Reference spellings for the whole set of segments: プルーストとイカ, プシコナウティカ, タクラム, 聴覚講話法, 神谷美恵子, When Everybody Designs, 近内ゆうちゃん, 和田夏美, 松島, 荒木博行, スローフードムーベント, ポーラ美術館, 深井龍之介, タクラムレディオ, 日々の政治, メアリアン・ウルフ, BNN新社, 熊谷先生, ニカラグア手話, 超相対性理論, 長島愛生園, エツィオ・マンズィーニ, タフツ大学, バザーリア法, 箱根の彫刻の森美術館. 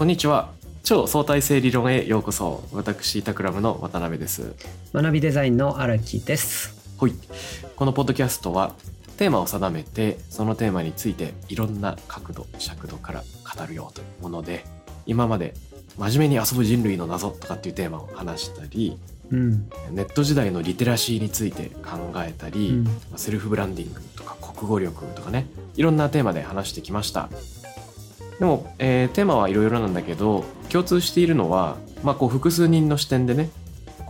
こんにちは。超相対性理論へようこそ。私タクラムの渡辺です。学びデザインの荒木です。はい。このポッドキャストはテーマを定めて、そのテーマについていろんな角度尺度から語るよというもので、今まで真面目に遊ぶ人類の謎とかっていうテーマを話したり、ネット時代のリテラシーについて考えたり、セルフブランディングとか国語力とかね、いろんなテーマで話してきました。でも、テーマはいろいろなんだけど、共通しているのは、こう複数人の視点でね、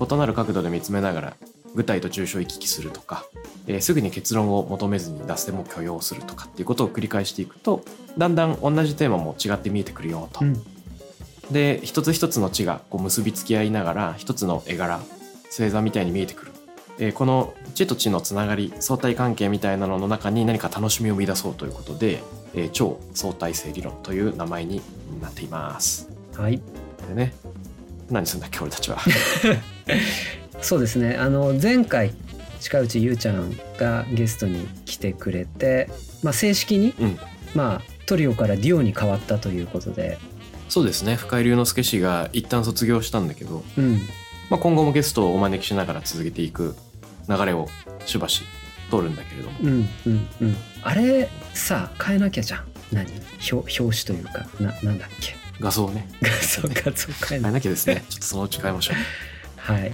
異なる角度で見つめながら具体と抽象を行き来するとか、すぐに結論を求めずに脱線も許容するとかっていうことを繰り返していくと、だんだん同じテーマも違って見えてくるよと、で一つ一つの地がこう結びつき合いながら一つの絵柄星座みたいに見えてくる、この地と地のつながり相対関係みたいなのの中に何か楽しみを見出そうということで、超相対性理論という名前になっています。はい。でね、何するんだっけ俺たちはそうですね、前回近内ゆうちゃんがゲストに来てくれて、正式に、トリオからデュオに変わったということで。そうですね、深井龍之介氏が一旦卒業したんだけど、今後もゲストをお招きしながら続けていく流れをしばし通るんだけれども、あれさ変えなきゃじゃん。表紙というかなんだっけ、画像ね画像変えなきゃですねちょっとそのうち変えましょうはい。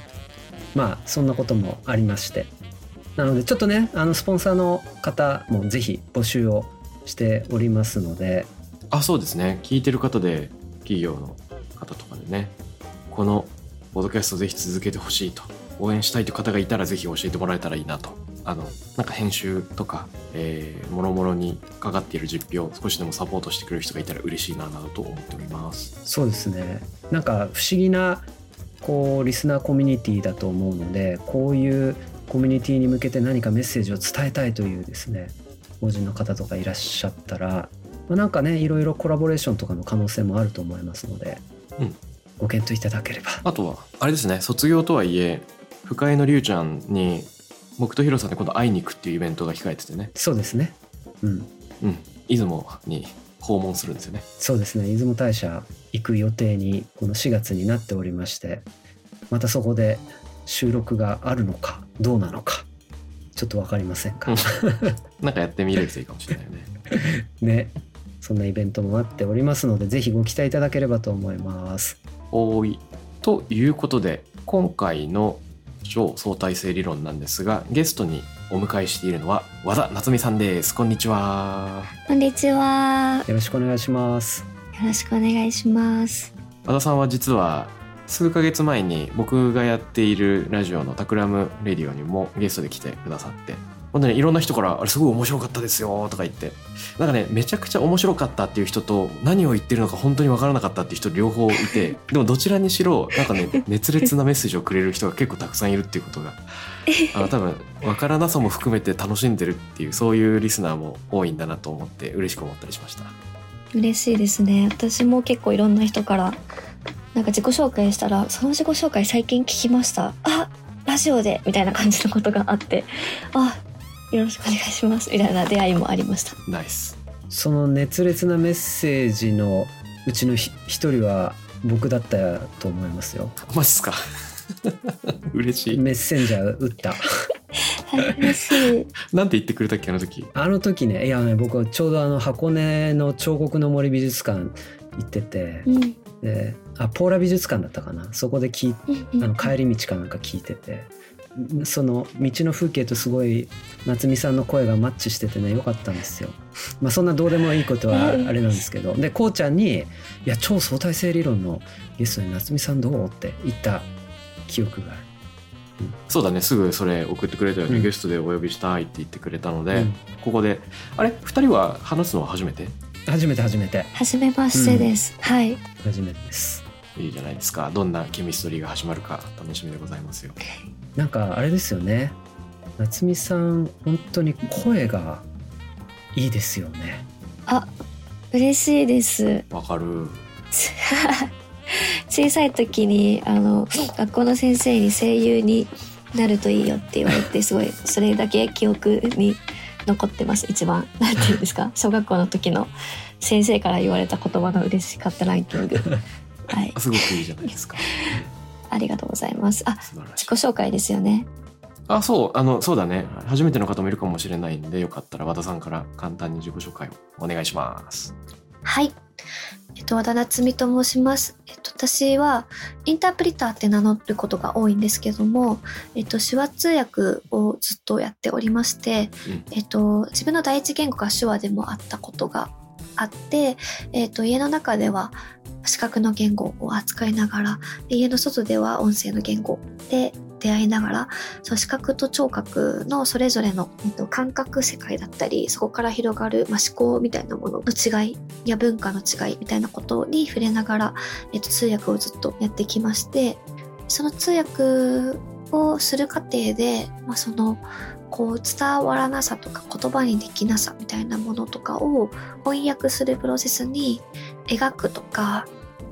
そんなこともありまして、なのでちょっとね、スポンサーの方もぜひ募集をしておりますので。あ、そうですね、聞いてる方で企業の方とかでね、このポッドキャストぜひ続けてほしいと応援したいという方がいたら、ぜひ教えてもらえたらいいなと。なんか編集とか、もろもろにかかっている実費を少しでもサポートしてくれる人がいたら嬉しいななどと思っております。そうですね、なんか不思議なこうリスナーコミュニティだと思うので、こういうコミュニティに向けて何かメッセージを伝えたいというですね、法人の方とかいらっしゃったら、なんかね、いろいろコラボレーションとかの可能性もあると思いますので、ご検討いただければ。あとはあれですね、卒業とはいえ深井のりゅうちゃんに僕とヒロさんで今度会いに行くっていうイベントが控えててね。そうですね、出雲に訪問するんですよね。そうですね、出雲大社行く予定にこの4月になっておりまして、またそこで収録があるのかどうなのかちょっと分かりませんかなんかやってみれるといいかもしれないよねね、そんなイベントも待っておりますので、ぜひご期待いただければと思います。おーい、ということで今回の超相対性理論なんですが、ゲストにお迎えしているのは和田夏美さんです。こんにちは。こんにちは、よろしくお願いします。よろしくお願いします。和田さんは実は数ヶ月前に僕がやっているラジオのタクラムレディオにもゲストで来てくださって、本当にいろんな人からあれすごい面白かったですよとか言って、なんかね、めちゃくちゃ面白かったっていう人と何を言ってるのか本当に分からなかったっていう人両方いて、でもどちらにしろなんかね、熱烈なメッセージをくれる人が結構たくさんいるっていうことが、多分分からなさも含めて楽しんでるっていう、そういうリスナーも多いんだなと思って嬉しく思ったりしました。嬉しいですね。私も結構いろんな人からなんか自己紹介したら、その自己紹介最近聞きました、あ、ラジオでみたいな感じのことがあって、あ、よろしくお願いしますみたいな出会いもありました。ナイス。その熱烈なメッセージのうちの一人は僕だったと思いますよ。マジっすか嬉しい。メッセンジャー打った嬉しい。なんて言ってくれたっけ、あの時ね。いやね、僕はちょうど箱根の彫刻の森美術館行ってて、で、ポーラ美術館だったかな、そこで帰り道かなんか聞いてて、その道の風景とすごい夏美さんの声がマッチしててね、良かったんですよ。そんなどうでもいいことはあれなんですけど、でこうちゃんに、いや超相対性理論のゲストに夏美さんどうって言った記憶がある。そうだね、すぐそれ送ってくれたよね、ゲストでお呼びしたいって言ってくれたので、ここであれ、2人は話すのは初めて初めましてです、はい、初めてです。いいじゃないですか。どんなケミストリーが始まるか楽しみでございますよ。なんかあれですよね、夏美さん本当に声がいいですよね。あ、嬉しいです。わかる小さい時に学校の先生に声優になるといいよって言われて、すごいそれだけ記憶に残ってます。一番なんていうんですか、小学校の時の先生から言われた言葉の嬉しかったランキング、はい、すごくいいじゃないですかありがとうございます。あ、自己紹介ですよね。あ、そう、そうだね。初めての方もいるかもしれないんで、よかったら和田さんから簡単に自己紹介をお願いします。はい。和田夏美と申します。私はインタープリターって名乗ることが多いんですけども、手話通訳をずっとやっておりまして、うん、自分の第一言語が手話でもあったことがあって、家の中では視覚の言語を扱いながら、家の外では音声の言語で出会いながら、その視覚と聴覚のそれぞれの、感覚世界だったり、そこから広がる、思考みたいなものの違いや文化の違いみたいなことに触れながら、通訳をずっとやってきまして、その通訳をする過程で、その伝わらなさとか言葉にできなさみたいなものとかを翻訳するプロセスに描くとか、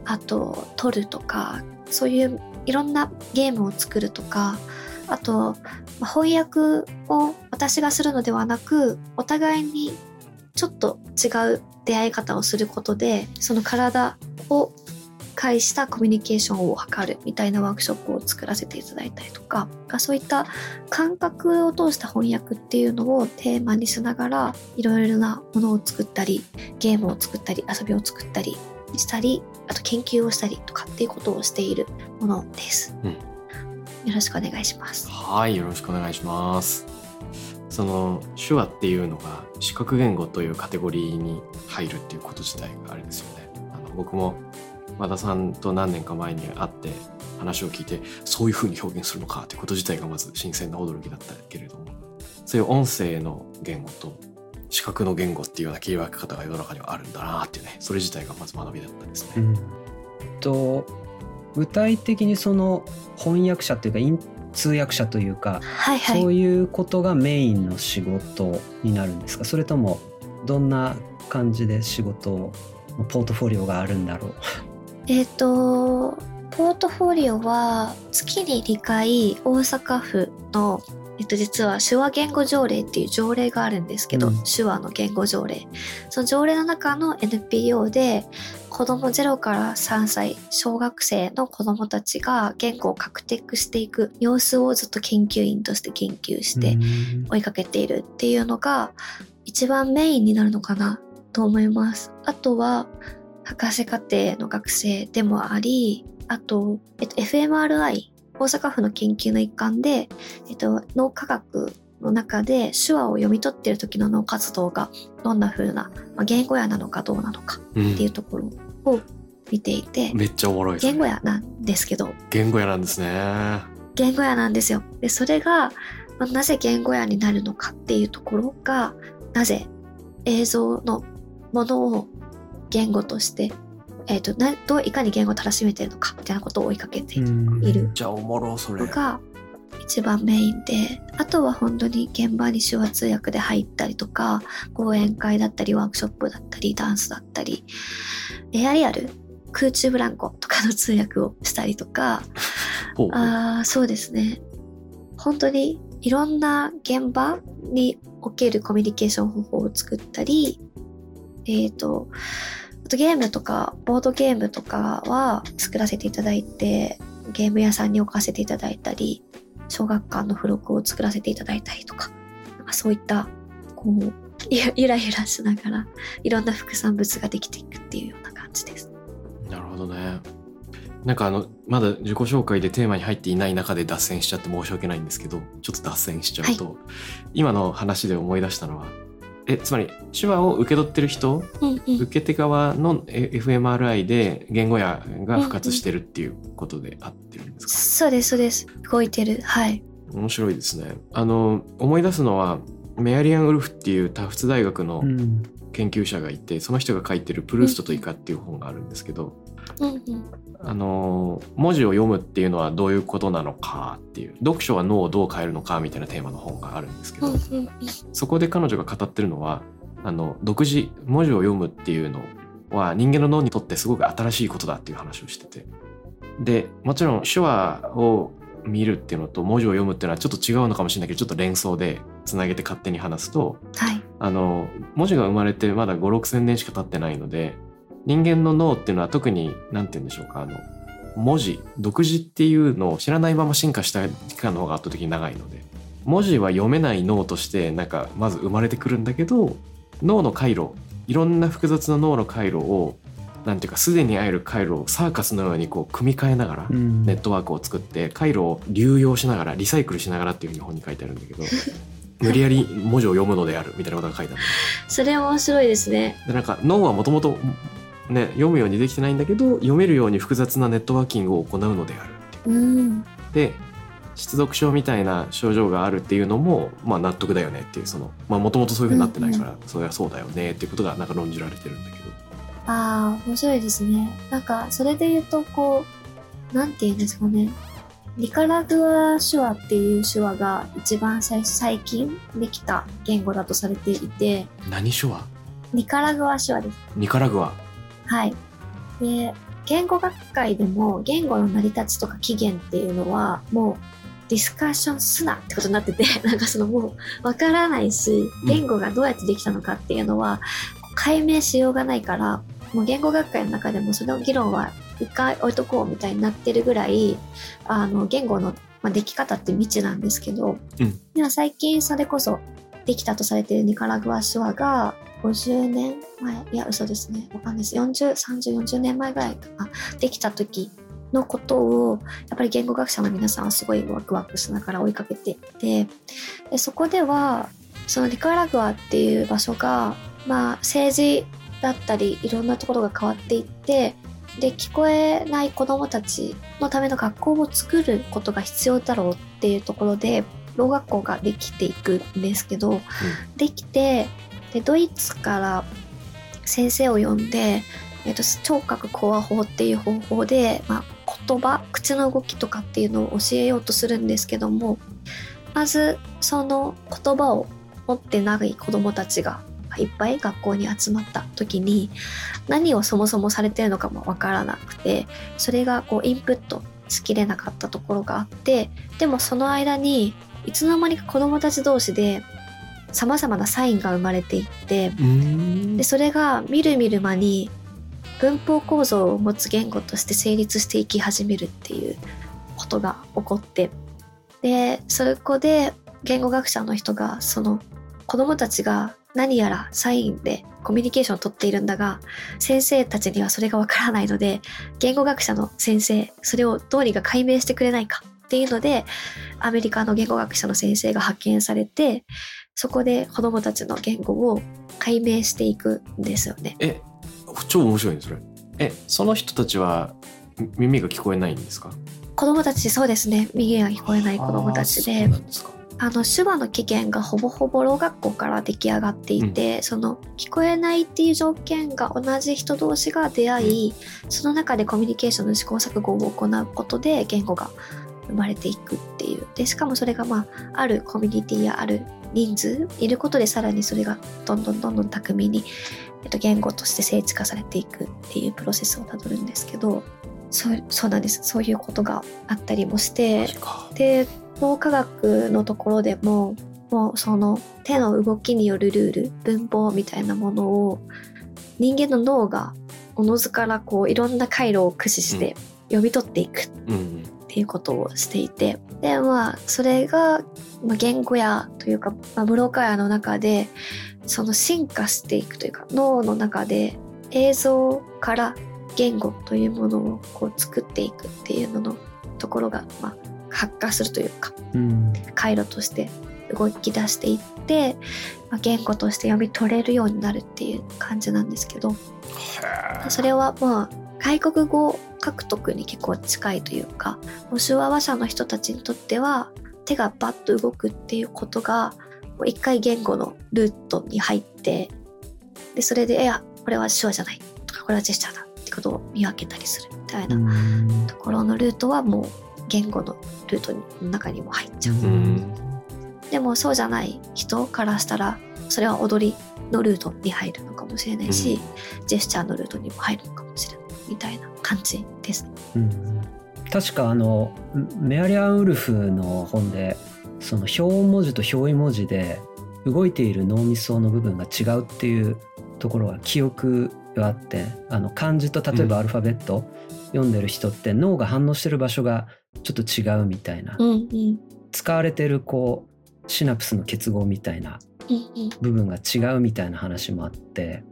あと撮るとか、そういういろんなゲームを作るとか、あと翻訳を私がするのではなく、お互いにちょっと違う出会い方をすることで、その体を介したコミュニケーションを図るみたいなワークショップを作らせていただいたりとか、そういった感覚を通した翻訳っていうのをテーマにしながら、いろいろなものを作ったり、ゲームを作ったり、遊びを作ったりしたり、あと研究をしたりとかっていうことをしているものです、うん、よろしくお願いします。はい、よろしくお願いします。その手話っていうのが視覚言語というカテゴリーに入るっていうこと自体があれですよね。僕も和田さんと何年か前に会って話を聞いて、そういう風に表現するのかってこと自体がまず新鮮な驚きだったけれども、そういう音声の言語と視覚の言語っていうような切り分け方が世の中にはあるんだなっていうね、それ自体がまず学びだったんですね、うん、具体的にその翻訳者というか通訳者というか、はいはい、そういうことがメインの仕事になるんですか？それともどんな感じで仕事のポートフォリオがあるんだろう？ポートフォリオは月に2回大阪府の実は手話言語条例っていう条例があるんですけど、手話の言語条例、その条例の中の NPO で子ども0から3歳小学生の子どもたちが言語を獲得していく様子をずっと研究員として研究して追いかけているっていうのが一番メインになるのかなと思います。あとは博士課程の学生でもあり、あと、FMRI、大阪府の研究の一環で、脳科学の中で手話を読み取っている時の脳活動がどんな風な、言語野なのかどうなのかっていうところを見ていて、うん、めっちゃおもろいですね。言語野なんですけど。言語野なんですね。言語野なんですよ。で、それが、なぜ言語野になるのかっていうところが、なぜ映像のものを言語としていかに言語をたらしめてるのかみたいなことを追いかけているのが一番メインで、あとは本当に現場に手話通訳で入ったりとか、講演会だったりワークショップだったりダンスだったりエアリアル空中ブランコとかの通訳をしたりとかあ、そうですね、本当にいろんな現場におけるコミュニケーション方法を作ったり、あとゲームとかボードゲームとかは作らせていただいて、ゲーム屋さんに置かせていただいたり、小学館の付録を作らせていただいたりとか、そういったゆらゆらしながらいろんな副産物ができていくっていうような感じです。なるほどね。なんかまだ自己紹介でテーマに入っていない中で脱線しちゃって申し訳ないんですけど、ちょっと脱線しちゃうと、はい、今の話で思い出したのはつまり手話を受け取ってる人、うんうん、受け手側の FMRI で言語野が復活してるっていうことで合ってるんですか？そうです、そうです、動いてる。はい、面白いですね。思い出すのはメアリアン・ウルフっていうタフツ大学の研究者がいて、その人が書いてるプルーストとイカっていう本があるんですけど、うんうん、文字を読むっていうのはどういうことなのかっていう、読書は脳をどう変えるのかみたいなテーマの本があるんですけど、そこで彼女が語ってるのは独自文字を読むっていうのは人間の脳にとってすごく新しいことだっていう話をしてて、でもちろん手話を見るっていうのと文字を読むっていうのはちょっと違うのかもしれないけど、ちょっと連想でつなげて勝手に話すと、はい、文字が生まれてまだ 5,6,000 年しか経ってないので、人間の脳っていうのは特に何て言うんでしょうか、文字独自っていうのを知らないまま進化した期間の方が圧倒的に長いので、文字は読めない脳としてなんかまず生まれてくるんだけど、脳の回路、いろんな複雑な脳の回路をなんていうか、すでにある回路をサーカスのようにこう組み替えながらネットワークを作って、回路を流用しながらリサイクルしながらっていうふうに本に書いてあるんだけど無理やり文字を読むのであるみたいなことが書いてある。それ面白いですね。でなんか脳はもともとね、読むようにできてないんだけど、読めるように複雑なネットワーキングを行うのであるっていう、で失読症みたいな症状があるっていうのも、まあ、納得だよねっていう、もともとそういう風になってないから、それはそうだよねっていうことがなんか論じられてるんだけど。ああ、面白いですね。なんかそれで言うと、こうなんていうんですかね、ニカラグア手話っていう手話が一番最近できた言語だとされていて。何手話？ニカラグア手話です。ニカラグア、はい。で、言語学会でも言語の成り立ちとか起源っていうのはもうディスカッションすなってことになってて、なんかもうわからないし、言語がどうやってできたのかっていうのは解明しようがないから、もう言語学会の中でもその議論は一回置いとこうみたいになってるぐらい、言語のでき方って未知なんですけど、では最近それこそできたとされているニカラグア手話が50年前、いや嘘ですね、わかんないです、40年前ぐらいかな、できた時のことをやっぱり言語学者の皆さんはすごいワクワクしながら追いかけていて、でそこではそのニカラグアっていう場所が、政治だったりいろんなところが変わっていって、で聞こえない子どもたちのための学校を作ることが必要だろうっていうところでろう学校ができていくんですけど、できて、でドイツから先生を呼んで、聴覚講話法っていう方法で、言葉、口の動きとかっていうのを教えようとするんですけども、まずその言葉を持ってない子どもたちがいっぱい学校に集まった時に、何をそもそもされてるのかもわからなくて、それがこうインプットしきれなかったところがあって、でもその間にいつの間にか子どもたち同士でさまざまなサインが生まれていって、でそれがみるみる間に文法構造を持つ言語として成立していき始めるっていうことが起こって、でそこで言語学者の人が、その子どもたちが何やらサインでコミュニケーションをとっているんだが、先生たちにはそれがわからないので、言語学者の先生、それをどうにか解明してくれないかっていうので、アメリカの言語学者の先生が派遣されて、そこで子どもたちの言語を解明していくんですよね。超面白いねそれ。その人たちは耳が聞こえないんですか？子どもたち、そうですね、耳が聞こえない子どもたちで、そうなんですか。手話の起源がほぼほぼろう学校から出来上がっていて、その聞こえないっていう条件が同じ人同士が出会い、その中でコミュニケーションの試行錯誤を行うことで言語が生まれていくっていう。でしかもそれが、あるコミュニティやある人数いることで、さらにそれがどんどん巧みに、言語として聖地化されていくっていうプロセスをたどるんですけど、そうなんです。そういうことがあったりもして、で脳科学のところでも、もうその手の動きによるルール、文法みたいなものを人間の脳がおのずからこういろんな回路を駆使して読み取っていくっていうことをしていて、でそれが言語やというか、ブローカーの中でその進化していくというか、脳の中で映像から言語というものをこう作っていくっていうののところが、発火するというか、回路として動き出していって、言語として読み取れるようになるっていう感じなんですけど、それは外国語獲得に結構近いというか、手話話者の人たちにとっては手がバッと動くっていうことが一回言語のルートに入って、でそれでこれは手話じゃないとか、これはジェスチャーだってことを見分けたりするみたいなところのルートはもう言語のルートの中にも入っちゃう。でもそうじゃない人からしたら、それは踊りのルートに入るのかもしれないし、ジェスチャーのルートにも入るのかもしれないみたいな感じです、確かメアリアン・ウルフの本で、その表文字と表意文字で動いている脳みその部分が違うっていうところは記憶があって、漢字と例えばアルファベット読んでる人って脳が反応してる場所がちょっと違うみたいな、使われてるこうシナプスの結合みたいな部分が違うみたいな話もあって、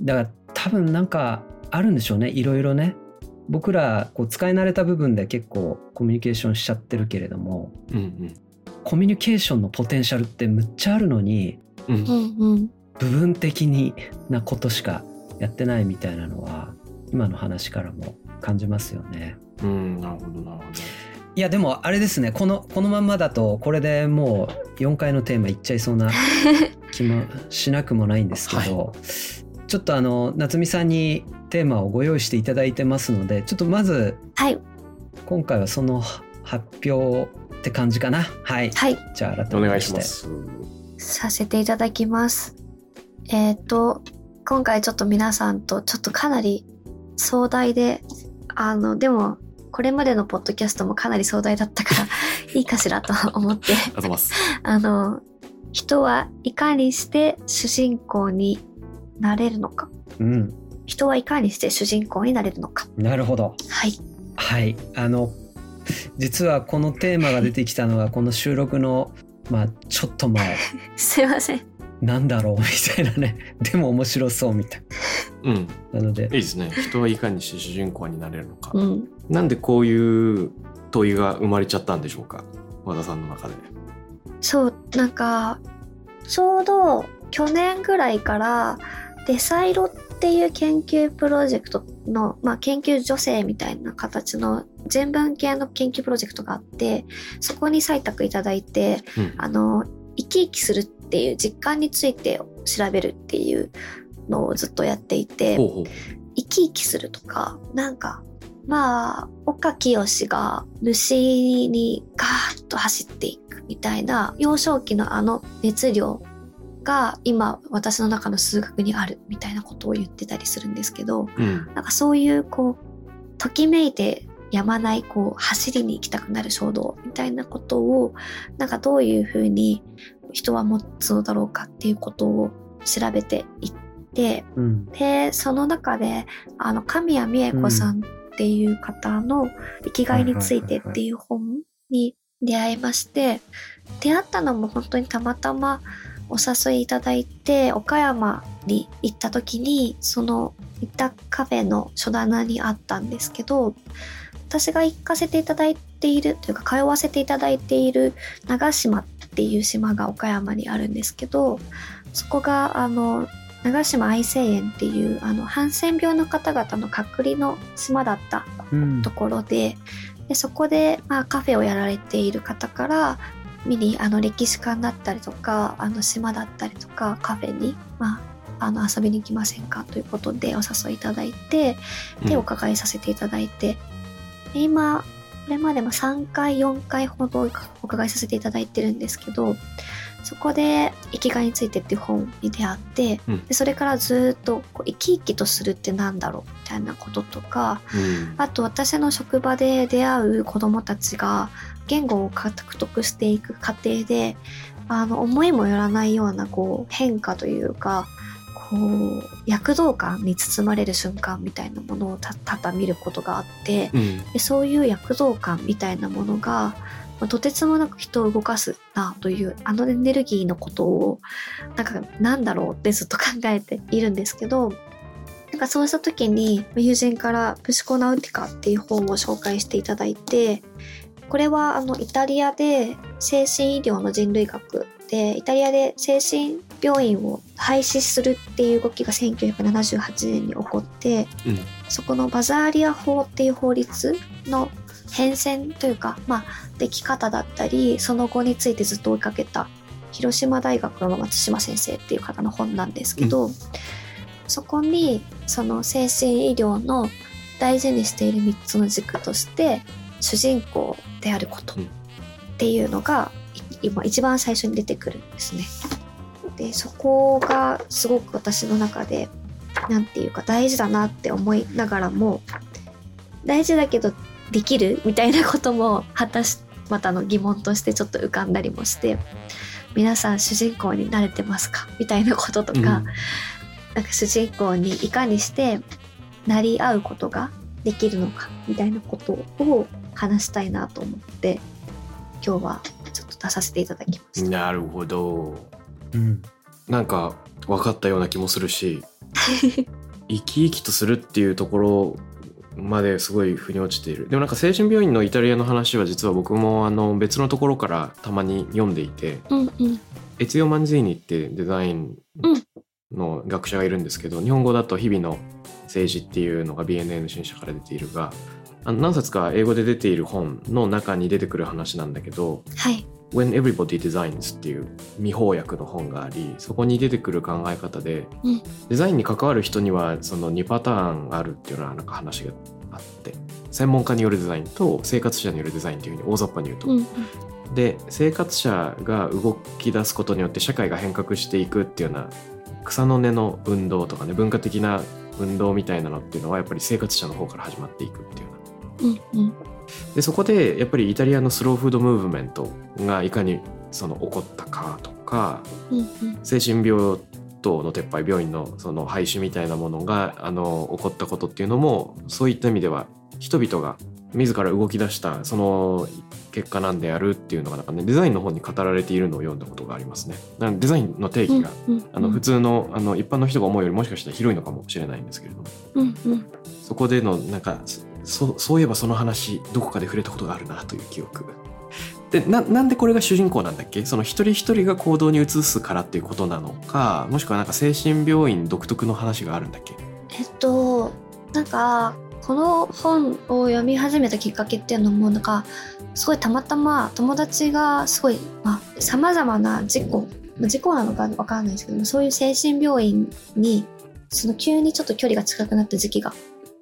だから多分なんかあるんでしょうね、いろいろね。僕らこう使い慣れた部分で結構コミュニケーションしちゃってるけれども、コミュニケーションのポテンシャルってむっちゃあるのに、部分的なことしかやってないみたいなのは今の話からも感じますよね。なるほどなるほど。いやでもあれですね、このまんまだとこれでもう4回のテーマいっちゃいそうな気もしなくもないんですけど、はい、ちょっと夏美さんにテーマをご用意していただいてますので、ちょっとまず、はい、今回はその発表って感じかな。はい、はい、じゃあ改めましてお願いしますさせていただきます。今回ちょっと皆さんとちょっとかなり壮大で、でもこれまでのポッドキャストもかなり壮大だったからいいかしらと思って人はいかにして主人公になれるのか、人はいかにして主人公になれるのか。なるほど、はいはい、実はこのテーマが出てきたのがこの収録の、ちょっと前すいません、なんだろうみたいなね、でも面白そうみたいな、なのでいいですね、人はいかにして主人公になれるのか、なんでこういう問いが生まれちゃったんでしょうか、和田さんの中で。そう、なんかちょうど去年ぐらいからデサイロっていう研究プロジェクトの、研究助成みたいな形の人文系の研究プロジェクトがあって、そこに採択いただいて、生き生きするっていう実感について調べるっていうのをずっとやっていて、生き生きするとか、なんか岡清が主にガーッと走っていくみたいな幼少期の熱量が今私の中の数学にあるみたいなことを言ってたりするんですけど、なんかそういうこうときめいてやまないこう走りに行きたくなる衝動みたいなことを、なんかどういうふうに人は持つのだろうかっていうことを調べていって、でその中で神谷美恵子さんっていう方の生きがいについてっていう本に出会いまして、出会ったのも本当にたまたまお誘いいただいて、岡山に行った時にその行ったカフェの書棚にあったんですけど、私が行かせていただいているというか通わせていただいている長島っていう島が岡山にあるんですけど、そこが長島愛生園っていうハンセン病の方々の隔離の島だったところ でそこで、カフェをやられている方から見に歴史館だったりとか島だったりとかカフェに、遊びに行きませんかということでお誘いいただいて、でお伺いさせていただいて、今これまでも3回4回ほどお伺いさせていただいてるんですけど、そこで生きがいについてっていう本に出会って、でそれからずっとこう生き生きとするってなんだろうみたいなこととか、あと私の職場で出会う子どもたちが言語を獲得していく過程で思いもよらないようなこう変化というか、こう躍動感に包まれる瞬間みたいなものを多々見ることがあって、でそういう躍動感みたいなものが、とてつもなく人を動かすなというエネルギーのことをなんだろうってずっと考えているんですけど、なんかそうした時に友人からプシコナウティカっていう本を紹介していただいて、これはイタリアで精神医療の人類学で、イタリアで精神病院を廃止するっていう動きが1978年に起こって、そこのバザーリア法っていう法律の変遷というか、でき方だったりその後についてずっと追いかけた広島大学の松島先生っていう方の本なんですけど、そこにその精神医療の大事にしている3つの軸として主人公であることっていうのが今一番最初に出てくるんですね。でそこがすごく私の中でなんていうか大事だなって思いながらも、大事だけどできるみたいなこともまたの疑問としてちょっと浮かんだりもして、皆さん主人公に慣れてますかみたいなこととか、うん、なんか主人公にいかにしてなり合うことができるのかみたいなことを話したいなと思って今日はちょっと出させていただきました。なるほど、うん、なんか分かったような気もするし生き生きとするっていうところまですごい腑に落ちている。でもなんか精神病院のイタリアの話は実は僕も別のところからたまに読んでいて、うんうん、エツィオ・マンズィーニってデザインの学者がいるんですけど、日本語だと日々の政治っていうのが BNN 新社から出ているが、何冊か英語で出ている本の中に出てくる話なんだけど、はい、When Everybody Designs っていう未翻訳の本があり、そこに出てくる考え方で、うん、デザインに関わる人にはその2パターンがあるっていうのはなんか話があって、専門家によるデザインと生活者によるデザインっていうふうに大雑把に言うと、うんうん、で生活者が動き出すことによって社会が変革していくっていうような草の根の運動とかね、文化的な運動みたいなのっていうのはやっぱり生活者の方から始まっていくっていうような、うんうん、でそこでやっぱりイタリアのスローフードムーブメントがいかにその起こったかとか、うんうん、精神病等の撤廃、病院のその廃止みたいなものが起こったことっていうのもそういった意味では人々が自ら動き出したその結果なんであるっていうのがなんか、ね、デザインの本に語られているのを読んだことがありますね。だからデザインの定義が、うんうん、普通の、一般の人が思うよりもしかしたら広いのかもしれないんですけれども、うんうん、そこでのなんかそういえばその話どこかで触れたことがあるなという記憶で、 なんでこれが主人公なんだっけ、その一人一人が行動に移すからっていうことなのか、もしくはなんか精神病院独特の話があるんだっけ。なんかこの本を読み始めたきっかけっていうのもなんかすごいたまたま友達がすごいさまざまな事故なのか分からないですけども、そういう精神病院にその急にちょっと距離が近くなった時期が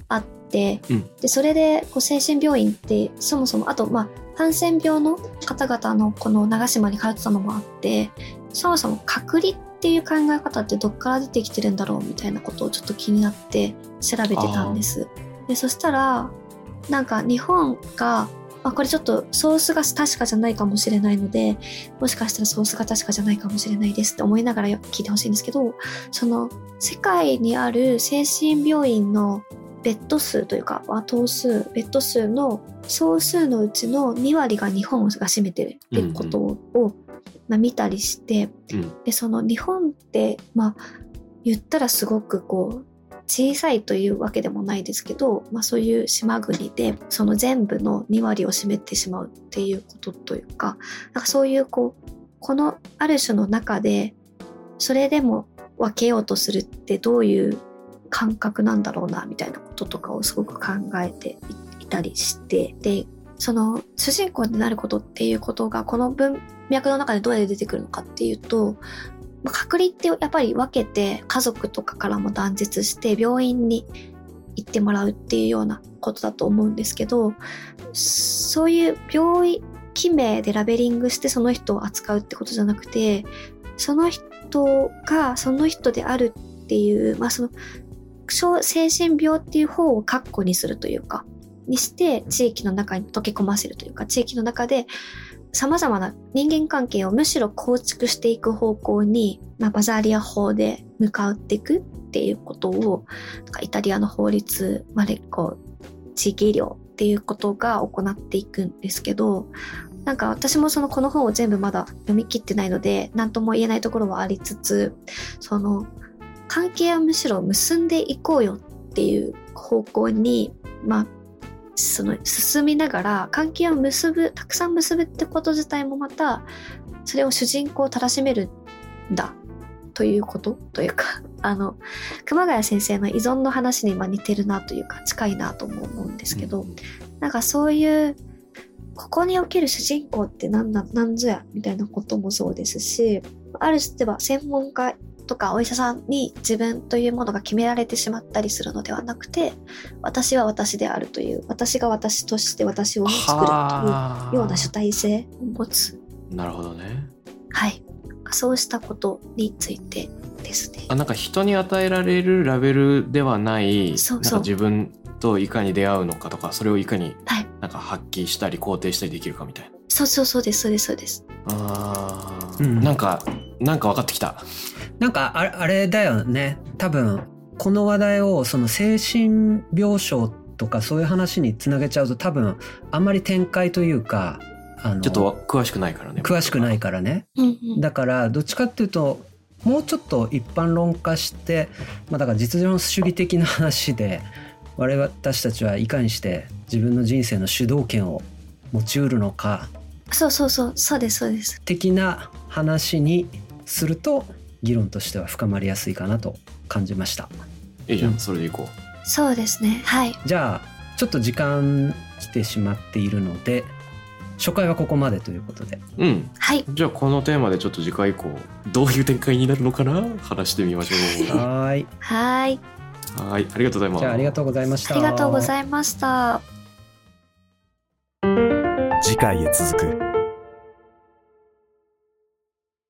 あって、でそれでこう精神病院ってそもそもあとハンセン病の方々のこの長島に通ってたのもあって、そもそも隔離っていう考え方ってどっから出てきてるんだろうみたいなことをちょっと気になって調べてたんです。でそしたらなんか日本が、これちょっとソースが確かじゃないかもしれないので、もしかしたらソースが確かじゃないかもしれないですって思いながら聞いてほしいんですけど、その世界にある精神病院のベッド数というかベッド数の総数のうちの2割が日本が占めてるっていうことを、うんうん、見たりして、うん、でその日本って、言ったらすごくこう小さいというわけでもないですけど、そういう島国でその全部の2割を占めてしまうっていうことというか、なんかそういうこのある種の中でそれでも分けようとするってどういう感覚なんだろうなみたいなこととかをすごく考えていたりして、でその主人公になることっていうことがこの文脈の中でどうやって出てくるのかっていうと、隔離ってやっぱり分けて家族とかからも断絶して病院に行ってもらうっていうようなことだと思うんですけど、そういう病気名でラベリングしてその人を扱うってことじゃなくて、その人がその人であるっていう、その精神病っていう方を括弧にするというかにして地域の中に溶け込ませるというか、地域の中で様々な人間関係をむしろ構築していく方向に、バザーリア法で向かっていくっていうことをなんかイタリアの法律地域医療っていうことが行っていくんですけど、なんか私もこの本を全部まだ読み切ってないので何とも言えないところはありつつ、その関係はむしろ結んでいこうよっていう方向にその進みながら、関係をたくさん結ぶってこと自体もまたそれを主人公をたらしめるんだということというか、熊谷先生の依存の話に似てるなというか近いなとも思うんですけど、なんかそういうここにおける主人公ってなんぞやみたいなこともそうですし、ある種では専門家とかお医者さんに自分というものが決められてしまったりするのではなくて、私は私であるという、私が私として私を作るというような主体性を持つ。なるほどね。はい、そうしたことについてですね。なんか人に与えられるラベルではない、そうそう、なんか自分といかに出会うのかとか、それをいかになんか発揮したり肯定したりできるかみたいな。そうです。ああ、うん、なんか分かってきた。なんかあれだよね。多分この話題をその精神病床とかそういう話につなげちゃうと多分あんまり展開というかちょっと詳しくないからね、うんうん、だからどっちかっていうともうちょっと一般論化して、まあ、だから実存主義的な話で私たちはいかにして自分の人生の主導権を持ちうるのか、そうです的な話にすると議論としては深まりやすいかなと感じました。いいじゃん、うん、それでいこう。そうですね、はい。じゃあちょっと時間来てしまっているので初回はここまでということで、うん、はい。じゃあこのテーマでちょっと次回以降どういう展開になるのかな話してみましょう。はい、ありがとうございます。じゃあありがとうございました。次回へ続く。